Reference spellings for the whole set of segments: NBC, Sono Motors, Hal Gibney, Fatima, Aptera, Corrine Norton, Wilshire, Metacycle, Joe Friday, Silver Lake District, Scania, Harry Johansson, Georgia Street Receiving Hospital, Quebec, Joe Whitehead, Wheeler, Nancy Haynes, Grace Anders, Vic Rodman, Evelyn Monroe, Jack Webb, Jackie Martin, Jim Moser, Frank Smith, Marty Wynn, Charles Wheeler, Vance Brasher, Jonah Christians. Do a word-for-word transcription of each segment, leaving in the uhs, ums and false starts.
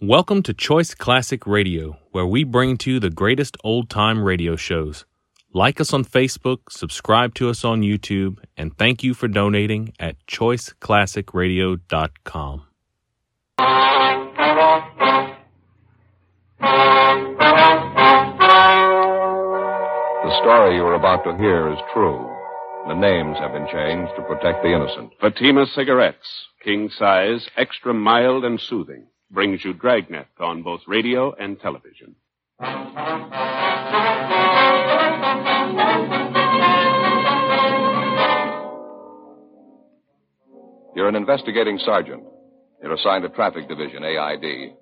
Welcome to Choice Classic Radio, where we bring to you the greatest old-time radio shows. Like us on Facebook, subscribe to us on YouTube, and thank you for donating at choice classic radio dot com. The story you are about to hear is true. The names have been changed to protect the innocent. Fatima Cigarettes, king size, extra mild and soothing, brings you Dragnet on both radio and television. You're an investigating sergeant. You're assigned to Traffic Division, A I D.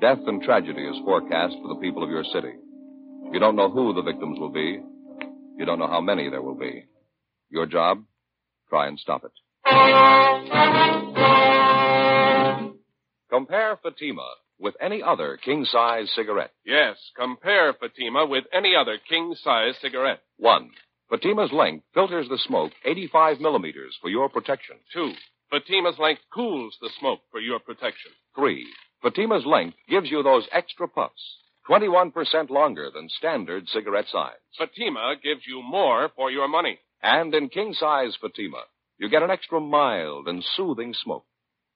Death and tragedy is forecast for the people of your city. You don't know who the victims will be. You don't know how many there will be. Your job? Try and stop it. Compare Fatima with any other king-size cigarette. Yes, compare Fatima with any other king-size cigarette. One, Fatima's length filters the smoke eighty-five millimeters for your protection. Two, Fatima's length cools the smoke for your protection. Three, Fatima's length gives you those extra puffs, twenty-one percent longer than standard cigarette size. Fatima gives you more for your money. And in king-size Fatima, you get an extra mild and soothing smoke,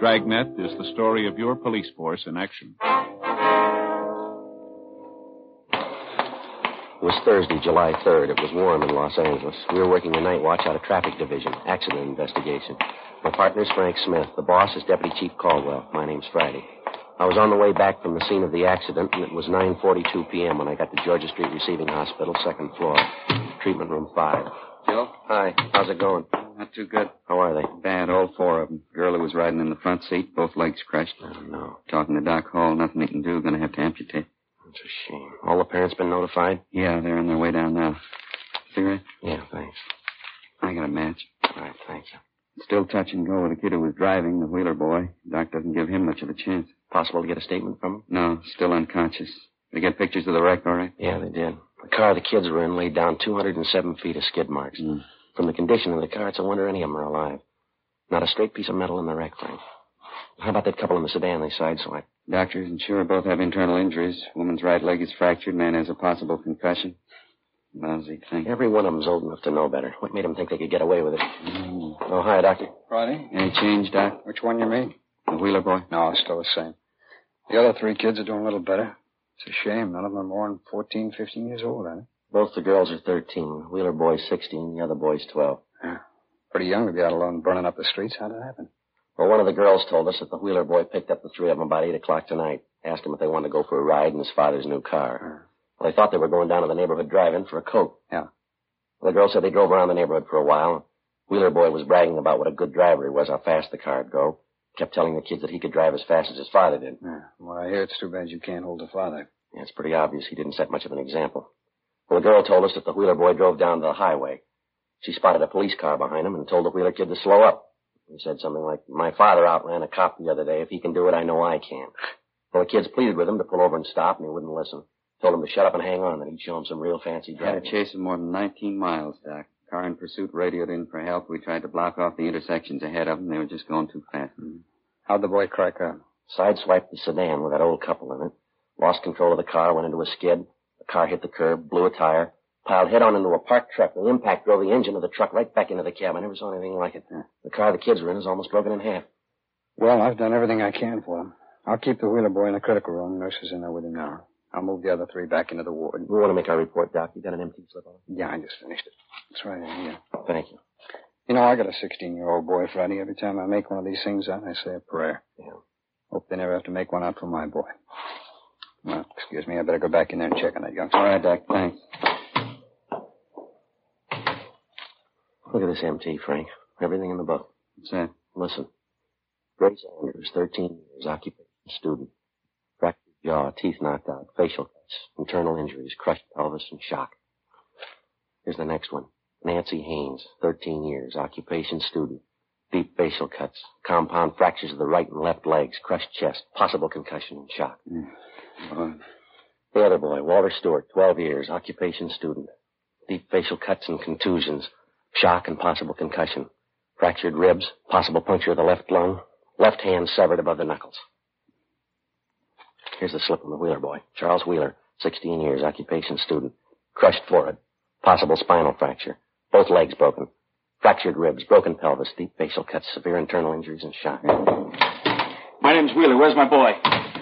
Dragnet is the story of your police force in action. It was Thursday, July third. It was warm in Los Angeles. We were working a night watch out of Traffic Division, accident investigation. My partner's Frank Smith. The boss is Deputy Chief Caldwell. My name's Friday. I was on the way back from the scene of the accident, and it was nine forty-two p.m. when I got to Georgia Street Receiving Hospital, second floor, treatment room five. Joe? Hi. How's it going? Not too good. How are they? Bad, all four of them. Girl who was riding in the front seat, both legs crushed. I don't know. Talking to Doc Hall, nothing he can do. Gonna have to amputate. That's a shame. All the parents been notified? Yeah, they're on their way down now. Cigarette? Yeah, thanks. I got a match. All right, thank you. Still touch and go with the kid who was driving, the Wheeler boy. Doc doesn't give him much of a chance. Possible to get a statement from him? No, still unconscious. They get pictures of the wreck, all right? Yeah, they did. The car the kids were in laid down two hundred seven feet of skid marks. Mm. From the condition of the car, it's a wonder any of them are alive. Not a straight piece of metal in the wreck, Frank. How about that couple in the sedan they sideswiped? Doctors and sure both have internal injuries. Woman's right leg is fractured. Man has a possible concussion. Lousy thing. Every one of them's old enough to know better. What made them think they could get away with it? Mm. Oh, hi, Doctor. Friday? Any change, Doc? Which one you made? The Wheeler boy? No, it's still the same. The other three kids are doing a little better. It's a shame. None of them are more than fourteen, fifteen years old, are they? Both the girls are thirteen. The Wheeler boy's sixteen. The other boy's twelve. Yeah. Pretty young to be out alone burning up the streets. How did it happen? Well, one of the girls told us that the Wheeler boy picked up the three of them about eight o'clock tonight. Asked them if they wanted to go for a ride in his father's new car. Yeah. Well, they thought they were going down to the neighborhood drive-in for a coat. Yeah. Well, the girl said they drove around the neighborhood for a while. Wheeler boy was bragging about what a good driver he was, how fast the car'd go. Kept telling the kids that he could drive as fast as his father did. Yeah. Well, I hear it's too bad you can't hold the father. Yeah, it's pretty obvious he didn't set much of an example. Well, the girl told us that the Wheeler boy drove down to the highway. She spotted a police car behind him and told the Wheeler kid to slow up. He said something like, "My father outran a cop the other day. If he can do it, I know I can." Well, the kids pleaded with him to pull over and stop, and he wouldn't listen. Told him to shut up and hang on, and he'd show him some real fancy driving. Had a chase of more than nineteen miles, Doc. Car in pursuit radioed in for help. We tried to block off the intersections ahead of them. They were just going too fast. Mm-hmm. How'd the boy crack up? Sideswiped the sedan with that old couple in it. Lost control of the car, went into a skid. The car hit the curb, blew a tire, piled head-on into a parked truck. The impact drove the engine of the truck right back into the cab. I never saw anything like it. Yeah. The car the kids were in is almost broken in half. Well, I've done everything I can for him. I'll keep the Wheeler boy in the critical room. Nurses in there with him now. I'll move the other three back into the ward. We want to make our report, Doc. You got an empty slip on it? Yeah, I just finished it. It's right in here. Thank you. You know, I got a sixteen-year-old boy, Friday. Every time I make one of these things out, I say a prayer. Yeah. Hope they never have to make one out for my boy. Well, excuse me. I better go back in there and check on that youngster. All right, Doc. Thanks. Look at this M T, Frank. Everything in the book. What's that? Listen. Grace Anders, thirteen years, occupation, student. Jaw, teeth knocked out, facial cuts, internal injuries, crushed pelvis, and shock. Here's the next one. Nancy Haynes, thirteen years, occupation student. Deep facial cuts, compound fractures of the right and left legs, crushed chest, possible concussion and shock. Mm. Uh-huh. The other boy, Walter Stewart, twelve years, occupation student. Deep facial cuts and contusions, shock and possible concussion. Fractured ribs, possible puncture of the left lung, left hand severed above the knuckles. Here's the slip on the Wheeler boy, Charles Wheeler, sixteen years, occupation student. Crushed forehead, possible spinal fracture, both legs broken. Fractured ribs, broken pelvis, deep facial cuts, severe internal injuries, and shock. My name's Wheeler. Where's my boy?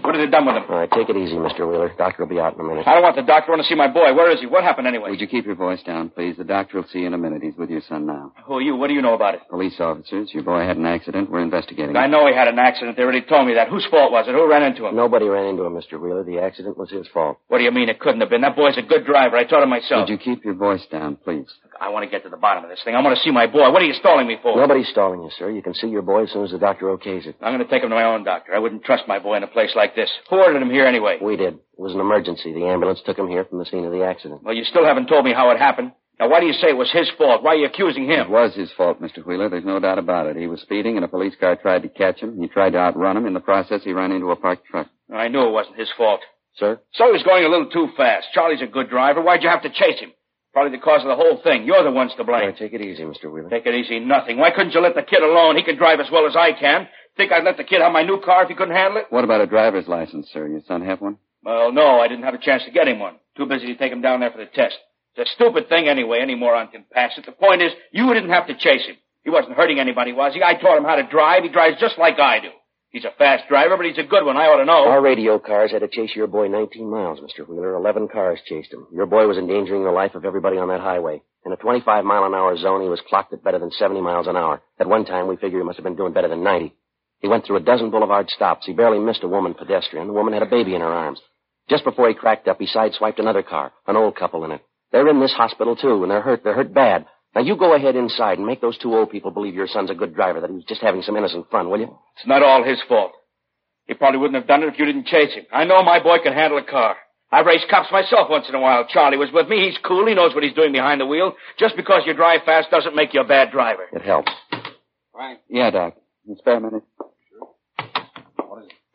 What have they done with him? All right, take it easy, Mister Wheeler. Doctor will be out in a minute. I don't want the doctor. I want to see my boy. Where is he? What happened anyway? Would you keep your voice down, please? The doctor will see you in a minute. He's with your son now. Who are you? What do you know about it? Police officers. Your boy had an accident. We're investigating. I know he had an accident. They already told me that. Whose fault was it? Who ran into him? Nobody ran into him, Mister Wheeler. The accident was his fault. What do you mean it couldn't have been? That boy's a good driver. I taught him myself. Would you keep your voice down, please? I want to get to the bottom of this thing. I want to see my boy. What are you stalling me for? Nobody's stalling you, sir. You can see your boy as soon as the doctor okays it. I'm going to take him to my own doctor. I wouldn't trust my boy in a place like this. Who ordered him here anyway? We did. It was an emergency. The ambulance took him here from the scene of the accident. Well, you still haven't told me how it happened. Now, why do you say it was his fault? Why are you accusing him? It was his fault, Mister Wheeler. There's no doubt about it. He was speeding, and a police car tried to catch him. He tried to outrun him. In the process, he ran into a parked truck. I knew it wasn't his fault. Sir? So he was going a little too fast. Charlie's a good driver. Why'd you have to chase him? Probably the cause of the whole thing. You're the ones to blame. Right, take it easy, Mister Wheeler. Take it easy, nothing. Why couldn't you let the kid alone? He can drive as well as I can. Think I'd let the kid have my new car if he couldn't handle it? What about a driver's license, sir? Your son have one? Well, no, I didn't have a chance to get him one. Too busy to take him down there for the test. It's a stupid thing anyway. Any moron can pass it. The point is, you didn't have to chase him. He wasn't hurting anybody, was he? I taught him how to drive. He drives just like I do. He's a fast driver, but he's a good one. I ought to know. Our radio cars had to chase your boy nineteen miles, Mister Wheeler. Eleven cars chased him. Your boy was endangering the life of everybody on that highway. In a twenty-five mile an hour zone, he was clocked at better than seventy miles an hour. At one time, we figured he must have been doing better than ninety. He went through a dozen boulevard stops. He barely missed a woman pedestrian. The woman had a baby in her arms. Just before he cracked up, he sideswiped another car, an old couple in it. They're in this hospital, too, and they're hurt. They're hurt bad. Now, you go ahead inside and make those two old people believe your son's a good driver, that he was just having some innocent fun, will you? It's not all his fault. He probably wouldn't have done it if you didn't chase him. I know my boy can handle a car. I've raced cops myself once in a while. Charlie was with me. He's cool. He knows what he's doing behind the wheel. Just because you drive fast doesn't make you a bad driver. It helps. Right. Yeah, Doc. Spare a minute.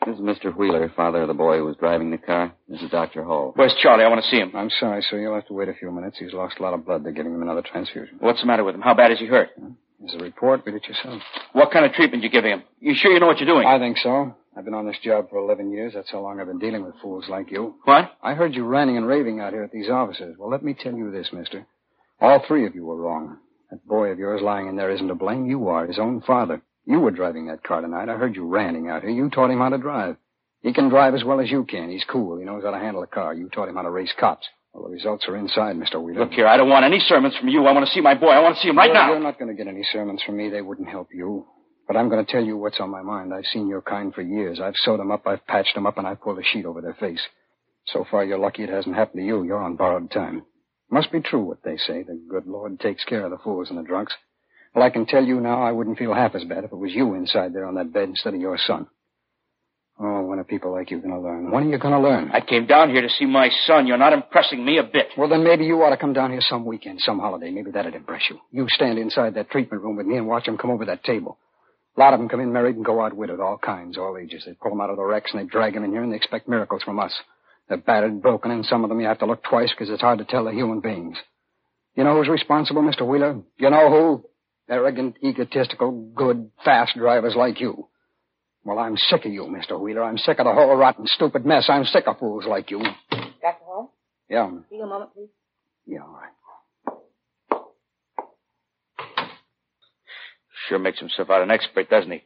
This is Mister Wheeler, father of the boy who was driving the car. This is Doctor Hall. Where's Charlie? I want to see him. I'm sorry, sir. You'll have to wait a few minutes. He's lost a lot of blood. They're giving him another transfusion. What's the matter with him? How bad is he hurt? Hmm? There's a report. Read it yourself. What kind of treatment you giving him? You sure you know what you're doing? I think so. I've been on this job for eleven years. That's how long I've been dealing with fools like you. What? I heard you ranting and raving out here at these offices. Well, let me tell you this, mister. All three of you were wrong. That boy of yours lying in there isn't to blame. You are his own father. You were driving that car tonight. I heard you ranting out here. You taught him how to drive. He can drive as well as you can. He's cool. He knows how to handle a car. You taught him how to race cops. Well, the results are inside, Mister Wheeler. Look here, I don't want any sermons from you. I want to see my boy. I want to see him right now. You're not going to get any sermons from me. They wouldn't help you. But I'm going to tell you what's on my mind. I've seen your kind for years. I've sewed them up, I've patched them up, and I've pulled a sheet over their face. So far, you're lucky it hasn't happened to you. You're on borrowed time. Must be true what they say. The good Lord takes care of the fools and the drunks. Well, I can tell you now I wouldn't feel half as bad if it was you inside there on that bed instead of your son. Oh, when are people like you going to learn? When are you going to learn? I came down here to see my son. You're not impressing me a bit. Well, then maybe you ought to come down here some weekend, some holiday. Maybe that'd impress you. You stand inside that treatment room with me and watch them come over that table. A lot of them come in married and go out widowed, all kinds, all ages. They pull them out of the wrecks and they drag them in here and they expect miracles from us. They're battered, broken, and some of them you have to look twice because it's hard to tell they're human beings. You know who's responsible, Mister Wheeler? You know who? Arrogant, egotistical, good, fast drivers like you. Well, I'm sick of you, Mister Wheeler. I'm sick of the whole rotten, stupid mess. I'm sick of fools like you. Doctor Hall? Yeah. Give me a moment, please. Yeah, all right. Sure makes himself out an expert, doesn't he?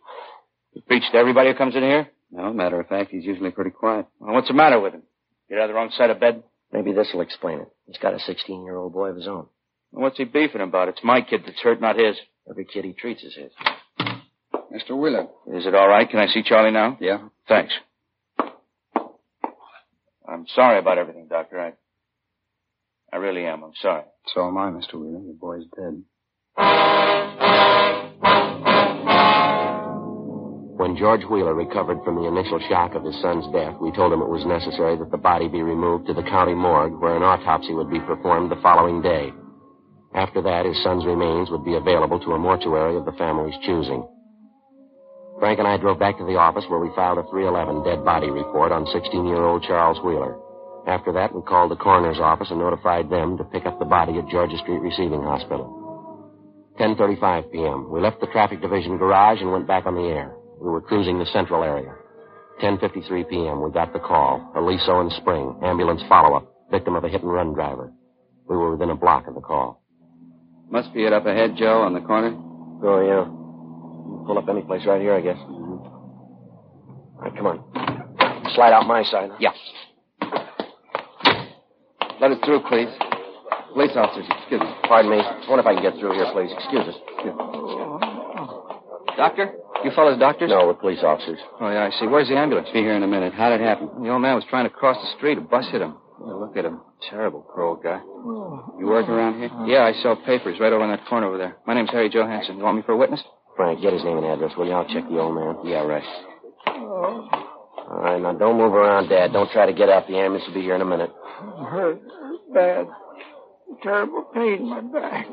He preaches to everybody who comes in here? No, matter of fact, he's usually pretty quiet. Well, what's the matter with him? You're on the wrong side of bed? Maybe this will explain it. He's got a sixteen-year-old boy of his own. Well, what's he beefing about? It's my kid that's hurt, not his. Every kid he treats is his. Mister Wheeler. Is it all right? Can I see Charlie now? Yeah. Thanks. I'm sorry about everything, Doctor. I, I really am. I'm sorry. So am I, Mister Wheeler. Your boy's dead. When George Wheeler recovered from the initial shock of his son's death, we told him it was necessary that the body be removed to the county morgue, where an autopsy would be performed the following day. After that, his son's remains would be available to a mortuary of the family's choosing. Frank and I drove back to the office, where we filed a three eleven dead body report on sixteen-year-old Charles Wheeler. After that, we called the coroner's office and notified them to pick up the body at Georgia Street Receiving Hospital. ten thirty-five p.m. We left the traffic division garage and went back on the air. We were cruising the central area. ten fifty-three p.m., we got the call. Elise Owen Spring, ambulance follow-up, victim of a hit-and-run driver. We were within a block of the call. Must be it up ahead, Joe, on the corner. Oh, yeah. You can pull up any place right here, I guess. Mm-hmm. All right, come on. Slide out my side. Huh? Yeah. Let us through, please. Police officers, excuse me. Pardon me. I wonder if I can get through here, please. Excuse us. Yeah. Doctor? You fellas doctors? No, we're police officers. Oh, yeah, I see. Where's the ambulance? Be here in a minute. How'd it happen? The old man was trying to cross the street. A bus hit him. Oh, look at him. Terrible, poor old guy. You work around here? Yeah, I sell papers right over in that corner over there. My name's Harry Johansson. You want me for a witness? Frank, get his name and address, will you? I'll check the old man. Yeah, right. Oh. All right, now don't move around, Dad. Don't try to get out. The ambulance will be here in a minute. It hurts bad. Terrible pain in my back.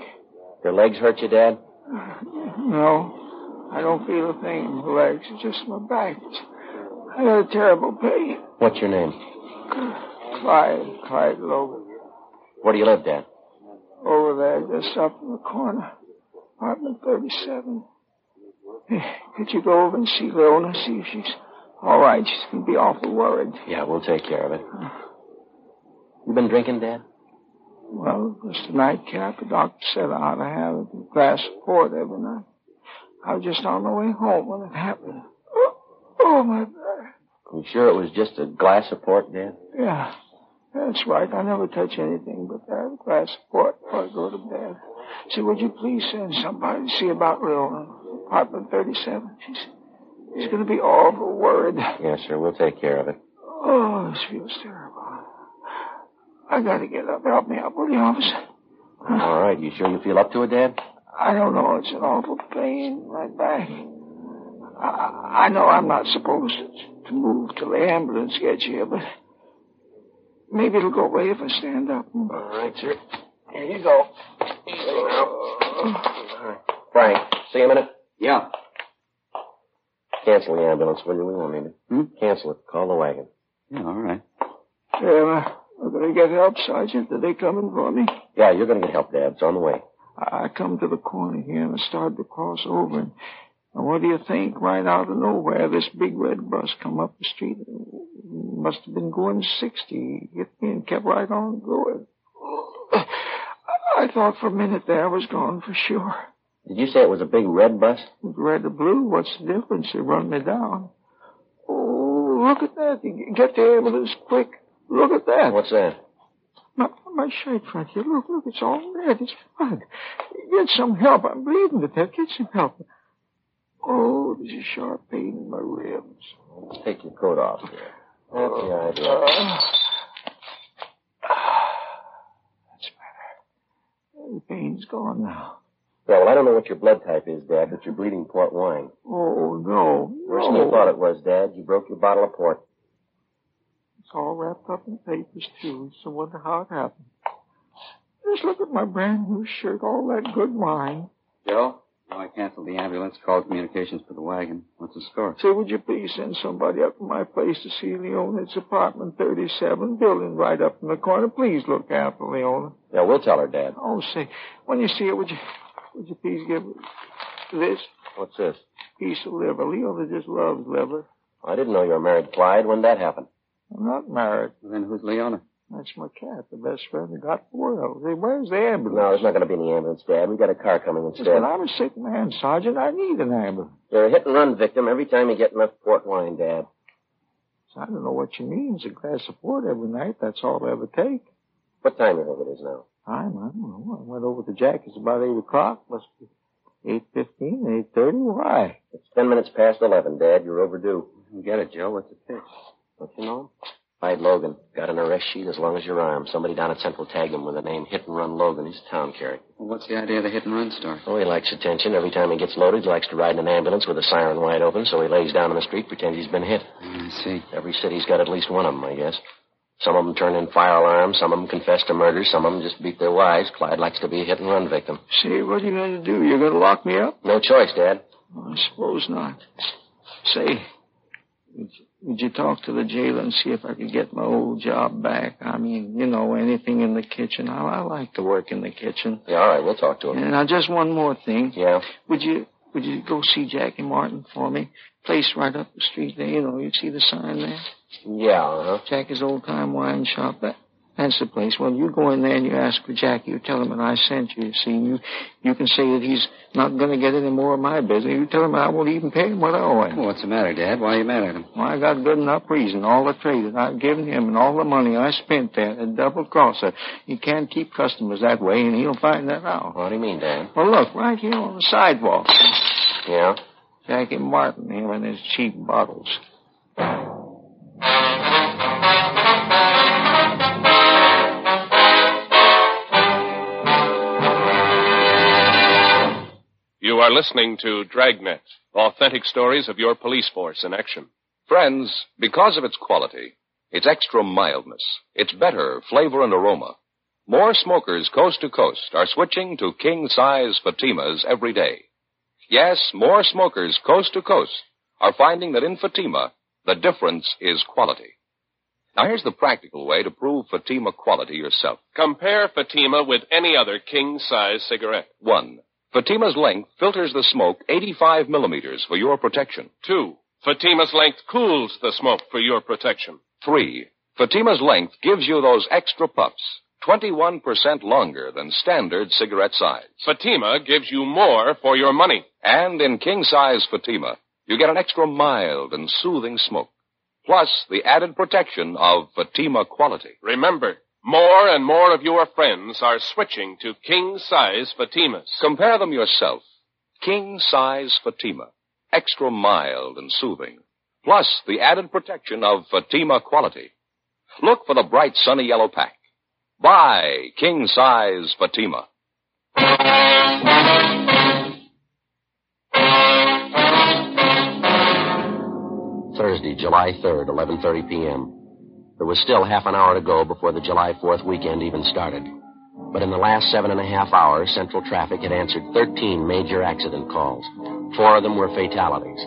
Your legs hurt you, Dad? No. I don't feel a thing in my legs, just my back. I got a terrible pain. What's your name? Clyde, Clyde Logan. Where do you live, Dad? Over there, just up in the corner. Apartment thirty-seven. Hey, could you go over and see Leona, see if she's all right? She's going to be awful worried. Yeah, we'll take care of it. You been drinking, Dad? Well, it was the nightcap. The doctor said I ought to have a glass of port every night. I was just on my way home when it happened. Oh, oh my God. You sure it was just a glass of port, Dad? Yeah, that's right. I never touch anything but that glass of port before I go to bed. I said, would you please send somebody to see about Leona, apartment thirty-seven? She's, she's going to be awful worried. Yes, sir. We'll take care of it. Oh, this feels terrible. I got to get up. Help me up, will you, officer? All right. You sure you feel up to it, Dad? I don't know. It's an awful pain right back. I, I know I'm not supposed to, to move till the ambulance gets here, but maybe it'll go away if I stand up. All right, sir. Here you go. Easy now. All right. Frank, see you in a minute. Yeah. Cancel the ambulance, will you? We won't need it. Hmm? Cancel it. Call the wagon. Yeah, all right. Yeah, I'm going to get help, Sergeant. Are they coming for me? Yeah, you're going to get help, Dad. It's on the way. I come to the corner here and I start to cross over. And what do you think? Right out of nowhere, this big red bus come up the street. Must have been going sixty. Hit me and kept right on going. I thought for a minute there I was gone for sure. Did you say it was a big red bus? Red or blue? What's the difference? They run me down. Oh, look at that. Get the ambulance quick. Look at that. What's that? My, my shirt front here. Look, look, it's all red. It's blood. Get some help. I'm bleeding to death. Get some help. Oh, there's a sharp pain in my ribs. Let's take your coat off here. That's uh, the idea. Uh, that's better. The pain's gone now. Yeah, well, I don't know what your blood type is, Dad, but you're bleeding port wine. Oh, no. Worse than you thought it was, Dad. You broke your bottle of port. All wrapped up in papers, too, so I wonder how it happened. Just look at my brand-new shirt, all that good wine. Joe? No, I canceled the ambulance, called communications for the wagon. What's the score? Say, would you please send somebody up to my place to see Leona? It's apartment thirty-seven, building right up in the corner. Please look after Leona. Yeah, we'll tell her, Dad. Oh, say, when you see her, would you, would you please give her this? What's this? Piece of liver. Leona just loves liver. I didn't know you were married, Clyde. When did that happen? I'm not married. Then who's Leona? That's my cat, the best friend I got in the world. Hey, where's the ambulance? No, there's not going to be any ambulance, Dad. We got a car coming instead. Listen, I'm a sick man, Sergeant. I need an ambulance. You're a hit-and-run victim every time you get enough port wine, Dad. So I don't know what you mean. It's a glass of port every night. That's all I ever take. What time do you think it is now? Time? I don't know. I went over to Jack. It's about eight o'clock. Must be eight fifteen, eight thirty. Why? It's ten minutes past eleven, Dad. You're overdue. You get it, Joe. What's the pitch? Don't you know? Clyde Logan. Got an arrest sheet as long as your arm. Somebody down at Central tagged him with the name Hit and Run Logan. He's a town character. Well, what's the idea of the hit-and-run story? Oh, he likes attention. Every time he gets loaded, he likes to ride in an ambulance with a siren wide open, so he lays down in the street, pretends he's been hit. Mm, I see. Every city's got at least one of them, I guess. Some of them turn in fire alarms, some of them confess to murder, some of them just beat their wives. Clyde likes to be a hit-and-run victim. See, what are you going to do? You're going to lock me up? No choice, Dad. Well, I suppose not. Say, would you talk to the jailer and see if I could get my old job back? I mean, you know, anything in the kitchen. I, I like to work in the kitchen. Yeah, all right, we'll talk to him. And now, just one more thing. Yeah? Would you would you go see Jackie Martin for me? Place right up the street there, you know, you see the sign there? Yeah, uh-huh. Jackie's old-time wine shop, that, that's the place. Well, you go in there and you ask for Jackie. You tell him that I sent you, you see. You, you can say that he's not going to get any more of my business. You tell him I won't even pay him what I owe him. Well, what's the matter, Dad? Why are you mad at him? Well, I got good enough reason. All the trade that I've given him and all the money I spent there, a double-crosser. You can't keep customers that way, and he'll find that out. What do you mean, Dad? Well, look, right here on the sidewalk. Yeah? Jackie Martin, him and his cheap bottles. You are listening to Dragnet, authentic stories of your police force in action. Friends, because of its quality, its extra mildness, its better flavor and aroma, more smokers coast to coast are switching to king-size Fatimas every day. Yes, more smokers coast to coast are finding that in Fatima, the difference is quality. Now, here's the practical way to prove Fatima quality yourself. Compare Fatima with any other king-size cigarette. One. Fatima's length filters the smoke eighty-five millimeters for your protection. Two, Fatima's length cools the smoke for your protection. Three, Fatima's length gives you those extra puffs, twenty-one percent longer than standard cigarette size. Fatima gives you more for your money. And in king-size Fatima, you get an extra mild and soothing smoke, plus the added protection of Fatima quality. Remember, more and more of your friends are switching to king-size Fatimas. Compare them yourself. King-size Fatima. Extra mild and soothing. Plus the added protection of Fatima quality. Look for the bright sunny yellow pack. Buy king-size Fatima. Thursday, July third, eleven thirty p.m. There was still half an hour to go before the July fourth weekend even started. But in the last seven and a half hours, Central Traffic had answered thirteen major accident calls. Four of them were fatalities.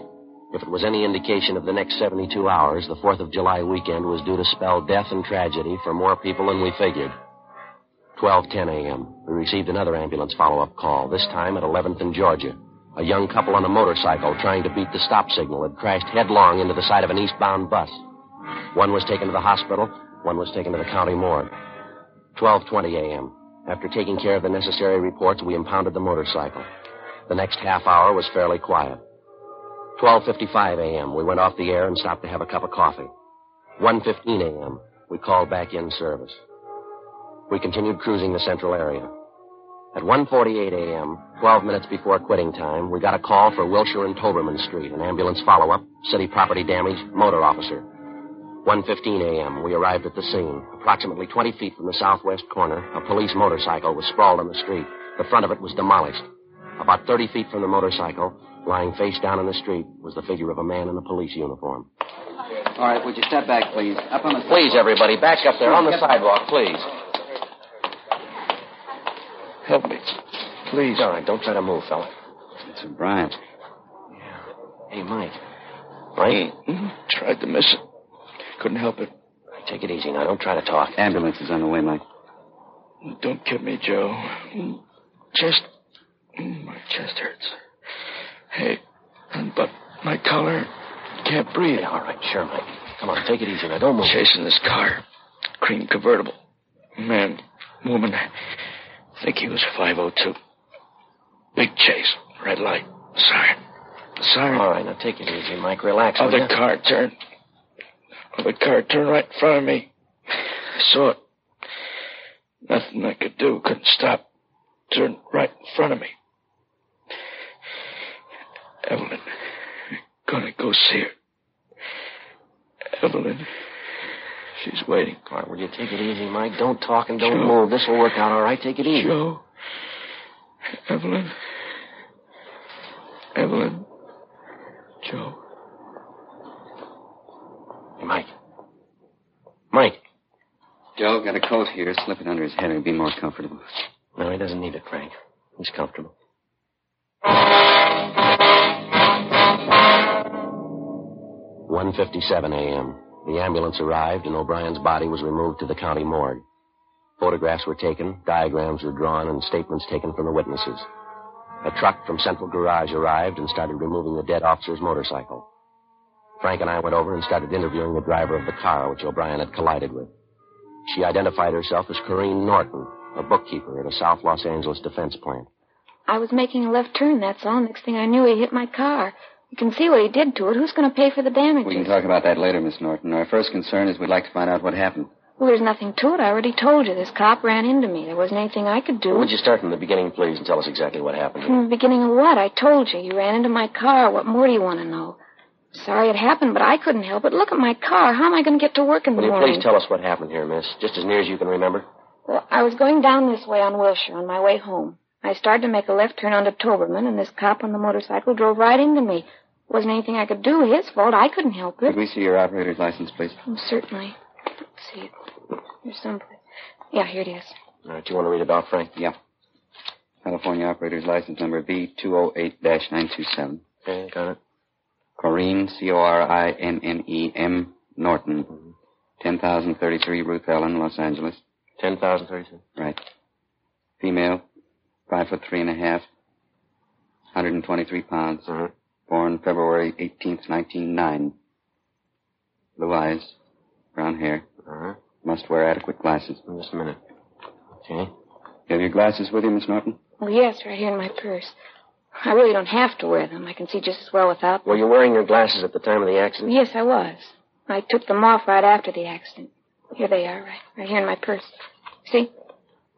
If it was any indication of the next seventy-two hours, the fourth of July weekend was due to spell death and tragedy for more people than we figured. twelve ten a.m., we received another ambulance follow-up call, this time at eleventh and Georgia. A young couple on a motorcycle trying to beat the stop signal had crashed headlong into the side of an eastbound bus. One was taken to the hospital, one was taken to the county morgue. twelve twenty a.m. After taking care of the necessary reports, we impounded the motorcycle. The next half hour was fairly quiet. twelve fifty-five a.m., we went off the air and stopped to have a cup of coffee. one fifteen a.m., we called back in service. We continued cruising the central area. At one forty-eight a.m., twelve minutes before quitting time, we got a call for Wilshire and Toberman Street, an ambulance follow-up, city property damage, motor officer. one fifteen a.m., we arrived at the scene. Approximately twenty feet from the southwest corner, a police motorcycle was sprawled on the street. The front of it was demolished. About thirty feet from the motorcycle, lying face down in the street, was the figure of a man in a police uniform. All right, would you step back, please? Up on the sidewalk. Please, everybody, back up there on the sidewalk, please. Help me. Please. All right, don't try to move, fella. It's O'Brien. Yeah. Hey, Mike. Mike? Mm-hmm. Tried to miss it. Couldn't help it. Take it easy now. Don't try to talk. Ambulance is on the way, Mike. Don't kid me, Joe. Chest. My chest hurts. Hey, but my collar can't breathe. Hey, all right, sure, Mike. Come on, take it easy now. Don't move. Chasing this car. Cream convertible. Man, woman. I think he was five oh two. Big chase. Red light. Siren. Siren. All right, now take it easy, Mike. Relax. Other car turned. The car turned right in front of me. I saw it. Nothing I could do. Couldn't stop. Turned right in front of me. Evelyn. Gonna go see her. Evelyn. She's waiting. All right, will you take it easy, Mike? Don't talk and don't Joe. Move. This will work out all right. Take it easy. Joe. Evelyn. Evelyn. Joe. Hey, Mike. Mike. Joe, got a coat here. Slip it under his head. It'll be more comfortable. No, he doesn't need it, Frank. He's comfortable. one fifty-seven a.m. The ambulance arrived, and O'Brien's body was removed to the county morgue. Photographs were taken, diagrams were drawn, and statements taken from the witnesses. A truck from Central Garage arrived and started removing the dead officer's motorcycle. Frank and I went over and started interviewing the driver of the car which O'Brien had collided with. She identified herself as Corrine Norton, a bookkeeper at a South Los Angeles defense plant. I was making a left turn, that's all. Next thing I knew, he hit my car. You can see what he did to it. Who's going to pay for the damages? We can talk about that later, Miss Norton. Our first concern is we'd like to find out what happened. Well, there's nothing to it. I already told you. This cop ran into me. There wasn't anything I could do. Well, would you start from the beginning, please, and tell us exactly what happened? From the beginning of what? I told you. You ran into my car. What more do you want to know? Sorry it happened, but I couldn't help it. Look at my car. How am I going to get to work in the morning? Will you please tell us what happened here, miss? Just as near as you can remember. Well, I was going down this way on Wilshire on my way home. I started to make a left turn onto Toberman, and this cop on the motorcycle drove right into me. Wasn't anything I could do. His fault. I couldn't help it. Could we see your operator's license, please? Oh, certainly. Let's see it. Here's someplace. Yeah, here it is. All right. You want to read it out, Frank? Yeah. California operator's license number B two oh eight nine two seven. Okay, got it. Corrine, C O R I N N E M, Norton. Mm-hmm. ten thousand thirty-three, Ruth Ellen, Los Angeles. ten thousand thirty-three. Right. Female. Five foot three and a half, one hundred twenty-three pounds. Uh-huh. Born February eighteenth, nineteen oh nine. Blue eyes, brown hair. Uh-huh. Must wear adequate glasses. Just a minute. Okay. You have your glasses with you, Miss Norton? Oh, yes, right here in my purse. I really don't have to wear them. I can see just as well without them. Were you wearing your glasses at the time of the accident? Yes, I was. I took them off right after the accident. Here they are, right, right here in my purse. See?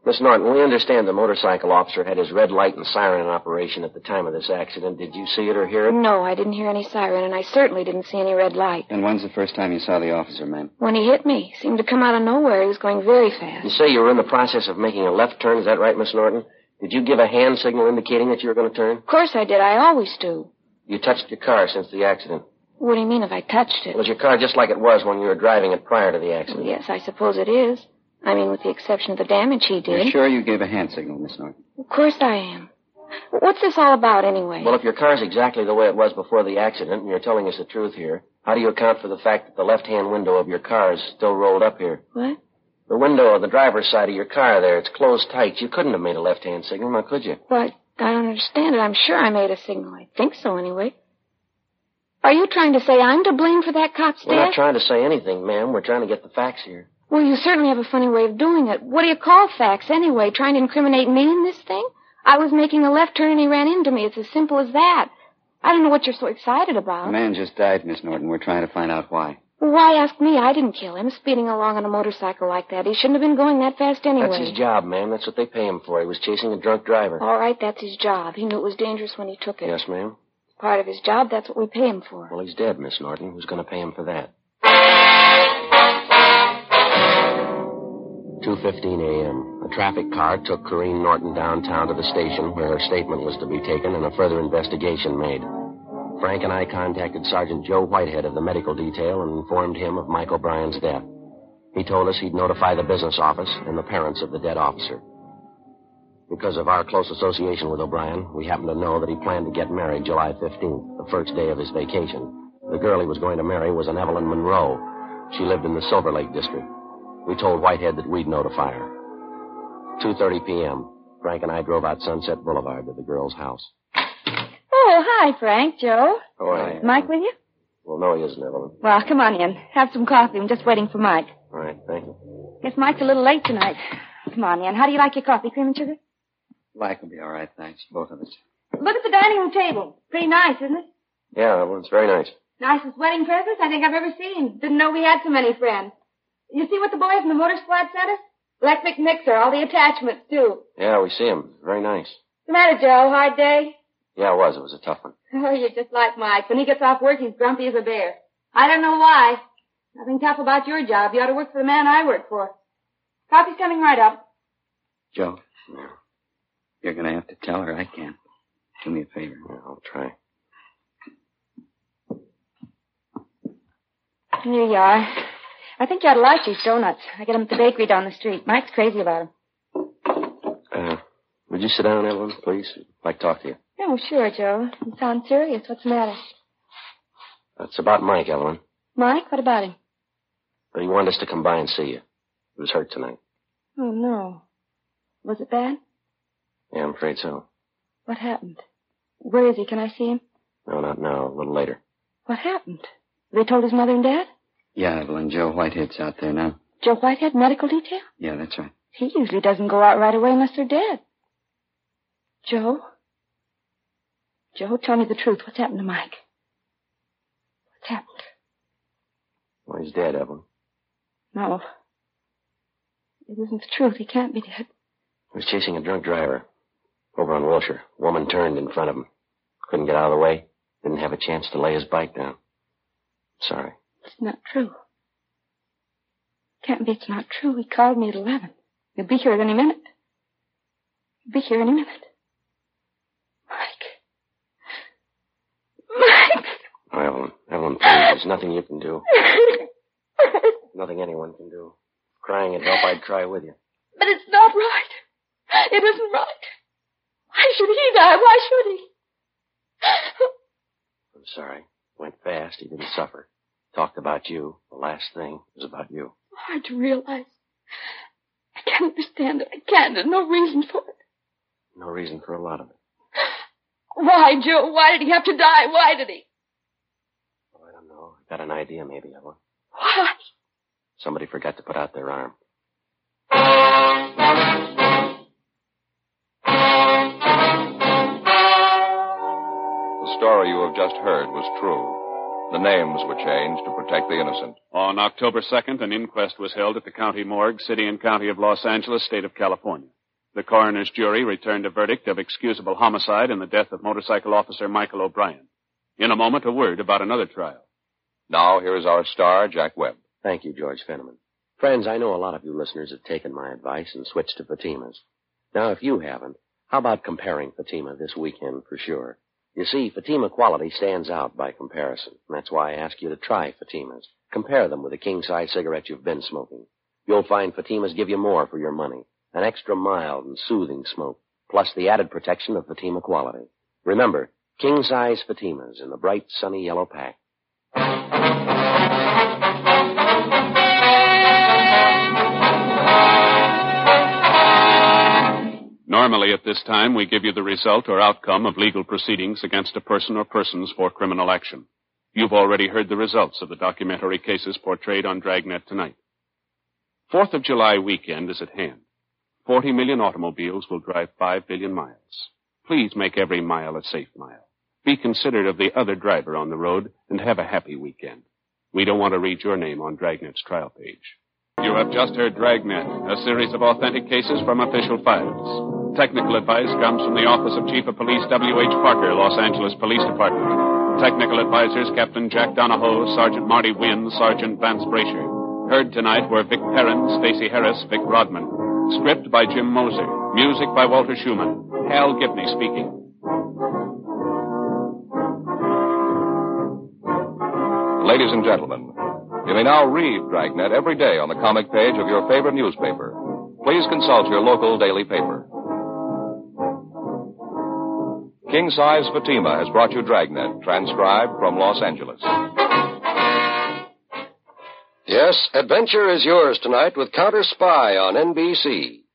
Miss Norton, we understand the motorcycle officer had his red light and siren in operation at the time of this accident. Did you see it or hear it? No, I didn't hear any siren, and I certainly didn't see any red light. And when's the first time you saw the officer, ma'am? When he hit me. He seemed to come out of nowhere. He was going very fast. You say you were in the process of making a left turn. Is that right, Miss Norton? Did you give a hand signal indicating that you were going to turn? Of course I did. I always do. You touched your car since the accident. What do you mean if I touched it? Was your car just like it was when you were driving it prior to the accident? Yes, I suppose it is. I mean, with the exception of the damage he did. You're sure you gave a hand signal, Miss Norton? Of course I am. What's this all about, anyway? Well, if your car's exactly the way it was before the accident, and you're telling us the truth here, how do you account for the fact that the left-hand window of your car is still rolled up here? What? The window on the driver's side of your car there, it's closed tight. You couldn't have made a left-hand signal, now could you? Well, I don't understand it. I'm sure I made a signal. I think so, anyway. Are you trying to say I'm to blame for that cop's death? We're not trying to say anything, ma'am. We're trying to get the facts here. Well, you certainly have a funny way of doing it. What do you call facts, anyway? Trying to incriminate me in this thing? I was making a left turn and he ran into me. It's as simple as that. I don't know what you're so excited about. The man just died, Miss Norton. We're trying to find out why. Well, why ask me? I didn't kill him, speeding along on a motorcycle like that. He shouldn't have been going that fast anyway. That's his job, ma'am. That's what they pay him for. He was chasing a drunk driver. All right, that's his job. He knew it was dangerous when he took it. Yes, ma'am. Part of his job, that's what we pay him for. Well, he's dead, Miss Norton. Who's going to pay him for that? two fifteen a.m. A traffic car took Corrine Norton downtown to the station where her statement was to be taken and a further investigation made. Frank and I contacted Sergeant Joe Whitehead of the medical detail and informed him of Mike O'Brien's death. He told us he'd notify the business office and the parents of the dead officer. Because of our close association with O'Brien, we happened to know that he planned to get married July fifteenth, the first day of his vacation. The girl he was going to marry was an Evelyn Monroe. She lived in the Silver Lake District. We told Whitehead that we'd notify her. two thirty p.m., Frank and I drove out Sunset Boulevard to the girl's house. Oh, hi, Frank, Joe. Oh, hi. Is Mike with you? Well, no, he isn't, Evelyn. Well, come on in. Have some coffee. I'm just waiting for Mike. All right, thank you. Guess Mike's a little late tonight. Come on in. How do you like your coffee, cream and sugar? Mike will be all right, thanks, both of us. Look at the dining room table. Pretty nice, isn't it? Yeah, Evelyn, it's very nice. Nicest wedding presents I think I've ever seen. Didn't know we had so many friends. You see what the boys in the motor squad sent us? Electric mixer, all the attachments, too. Yeah, we see them. Very nice. What's the matter, Joe? Hard day? Yeah, it was. It was a tough one. Oh, you're just like Mike. When he gets off work, he's grumpy as a bear. I don't know why. Nothing tough about your job. You ought to work for the man I work for. Coffee's coming right up. Joe? Yeah. You're going to have to tell her I can't. Do me a favor. Yeah, I'll try. Here you are. I think you ought to like these donuts. I get them at the bakery down the street. Mike's crazy about them. Uh, would you sit down, Evelyn, please? I'd like to talk to you. Oh, sure, Joe. You sound serious. What's the matter? It's about Mike, Evelyn. Mike? What about him? He wanted us to come by and see you. He was hurt tonight. Oh, no. Was it bad? Yeah, I'm afraid so. What happened? Where is he? Can I see him? No, not now. A little later. What happened? They told his mother and dad? Yeah, Evelyn. Joe Whitehead's out there now. Joe Whitehead, medical detail? Yeah, that's right. He usually doesn't go out right away unless they're dead. Joe? Joe, tell me the truth. What's happened to Mike? What's happened? Well, he's dead, Evelyn. No. It isn't the truth. He can't be dead. He was chasing a drunk driver over on Wilshire. A woman turned in front of him. Couldn't get out of the way. Didn't have a chance to lay his bike down. Sorry. It's not true. Can't be it's not true. He called me at eleven. He'll be here any minute. He'll be here any minute. Mike. Mike! Oh, Evelyn. Evelyn, please. There's nothing you can do. Nothing anyone can do. Crying would help. I'd cry with you. But it's not right. It isn't right. Why should he die? Why should he? I'm sorry. Went fast. He didn't suffer. Talked about you. The last thing was about you. Hard to realize. I can't understand it. I can't. There's no reason for it. No reason for a lot of it. Why, Joe? Why did he have to die? Why did he? Oh, I don't know. I got an idea, maybe, Evelyn. Why? Somebody forgot to put out their arm. The story you have just heard was true. The names were changed to protect the innocent. On October second, an inquest was held at the county morgue, city and county of Los Angeles, state of California. The coroner's jury returned a verdict of excusable homicide in the death of motorcycle officer Michael O'Brien. In a moment, a word about another trial. Now, here is our star, Jack Webb. Thank you, George Fenneman. Friends, I know a lot of you listeners have taken my advice and switched to Fatima's. Now, if you haven't, how about comparing Fatima this weekend for sure? You see, Fatima quality stands out by comparison. And that's why I ask you to try Fatima's. Compare them with the king-size cigarette you've been smoking. You'll find Fatima's give you more for your money. An extra mild and soothing smoke, plus the added protection of Fatima quality. Remember, king-size Fatimas in the bright, sunny yellow pack. Normally at this time, we give you the result or outcome of legal proceedings against a person or persons for criminal action. You've already heard the results of the documentary cases portrayed on Dragnet tonight. Fourth of July weekend is at hand. Forty million automobiles will drive five billion miles. Please make every mile a safe mile. Be considerate of the other driver on the road and have a happy weekend. We don't want to read your name on Dragnet's trial page. You have just heard Dragnet, a series of authentic cases from official files. Technical advice comes from the Office of Chief of Police W H Parker, Los Angeles Police Department. Technical advisors Captain Jack Donahoe, Sergeant Marty Wynn, Sergeant Vance Brasher. Heard tonight were Vic Perrin, Stacey Harris, Vic Rodman. Script by Jim Moser. Music by Walter Schumann. Hal Gibney speaking. Ladies and gentlemen, you may now read Dragnet every day on the comic page of your favorite newspaper. Please consult your local daily paper. King Size Fatima has brought you Dragnet, transcribed from Los Angeles. Yes, adventure is yours tonight with Counter Spy on N B C.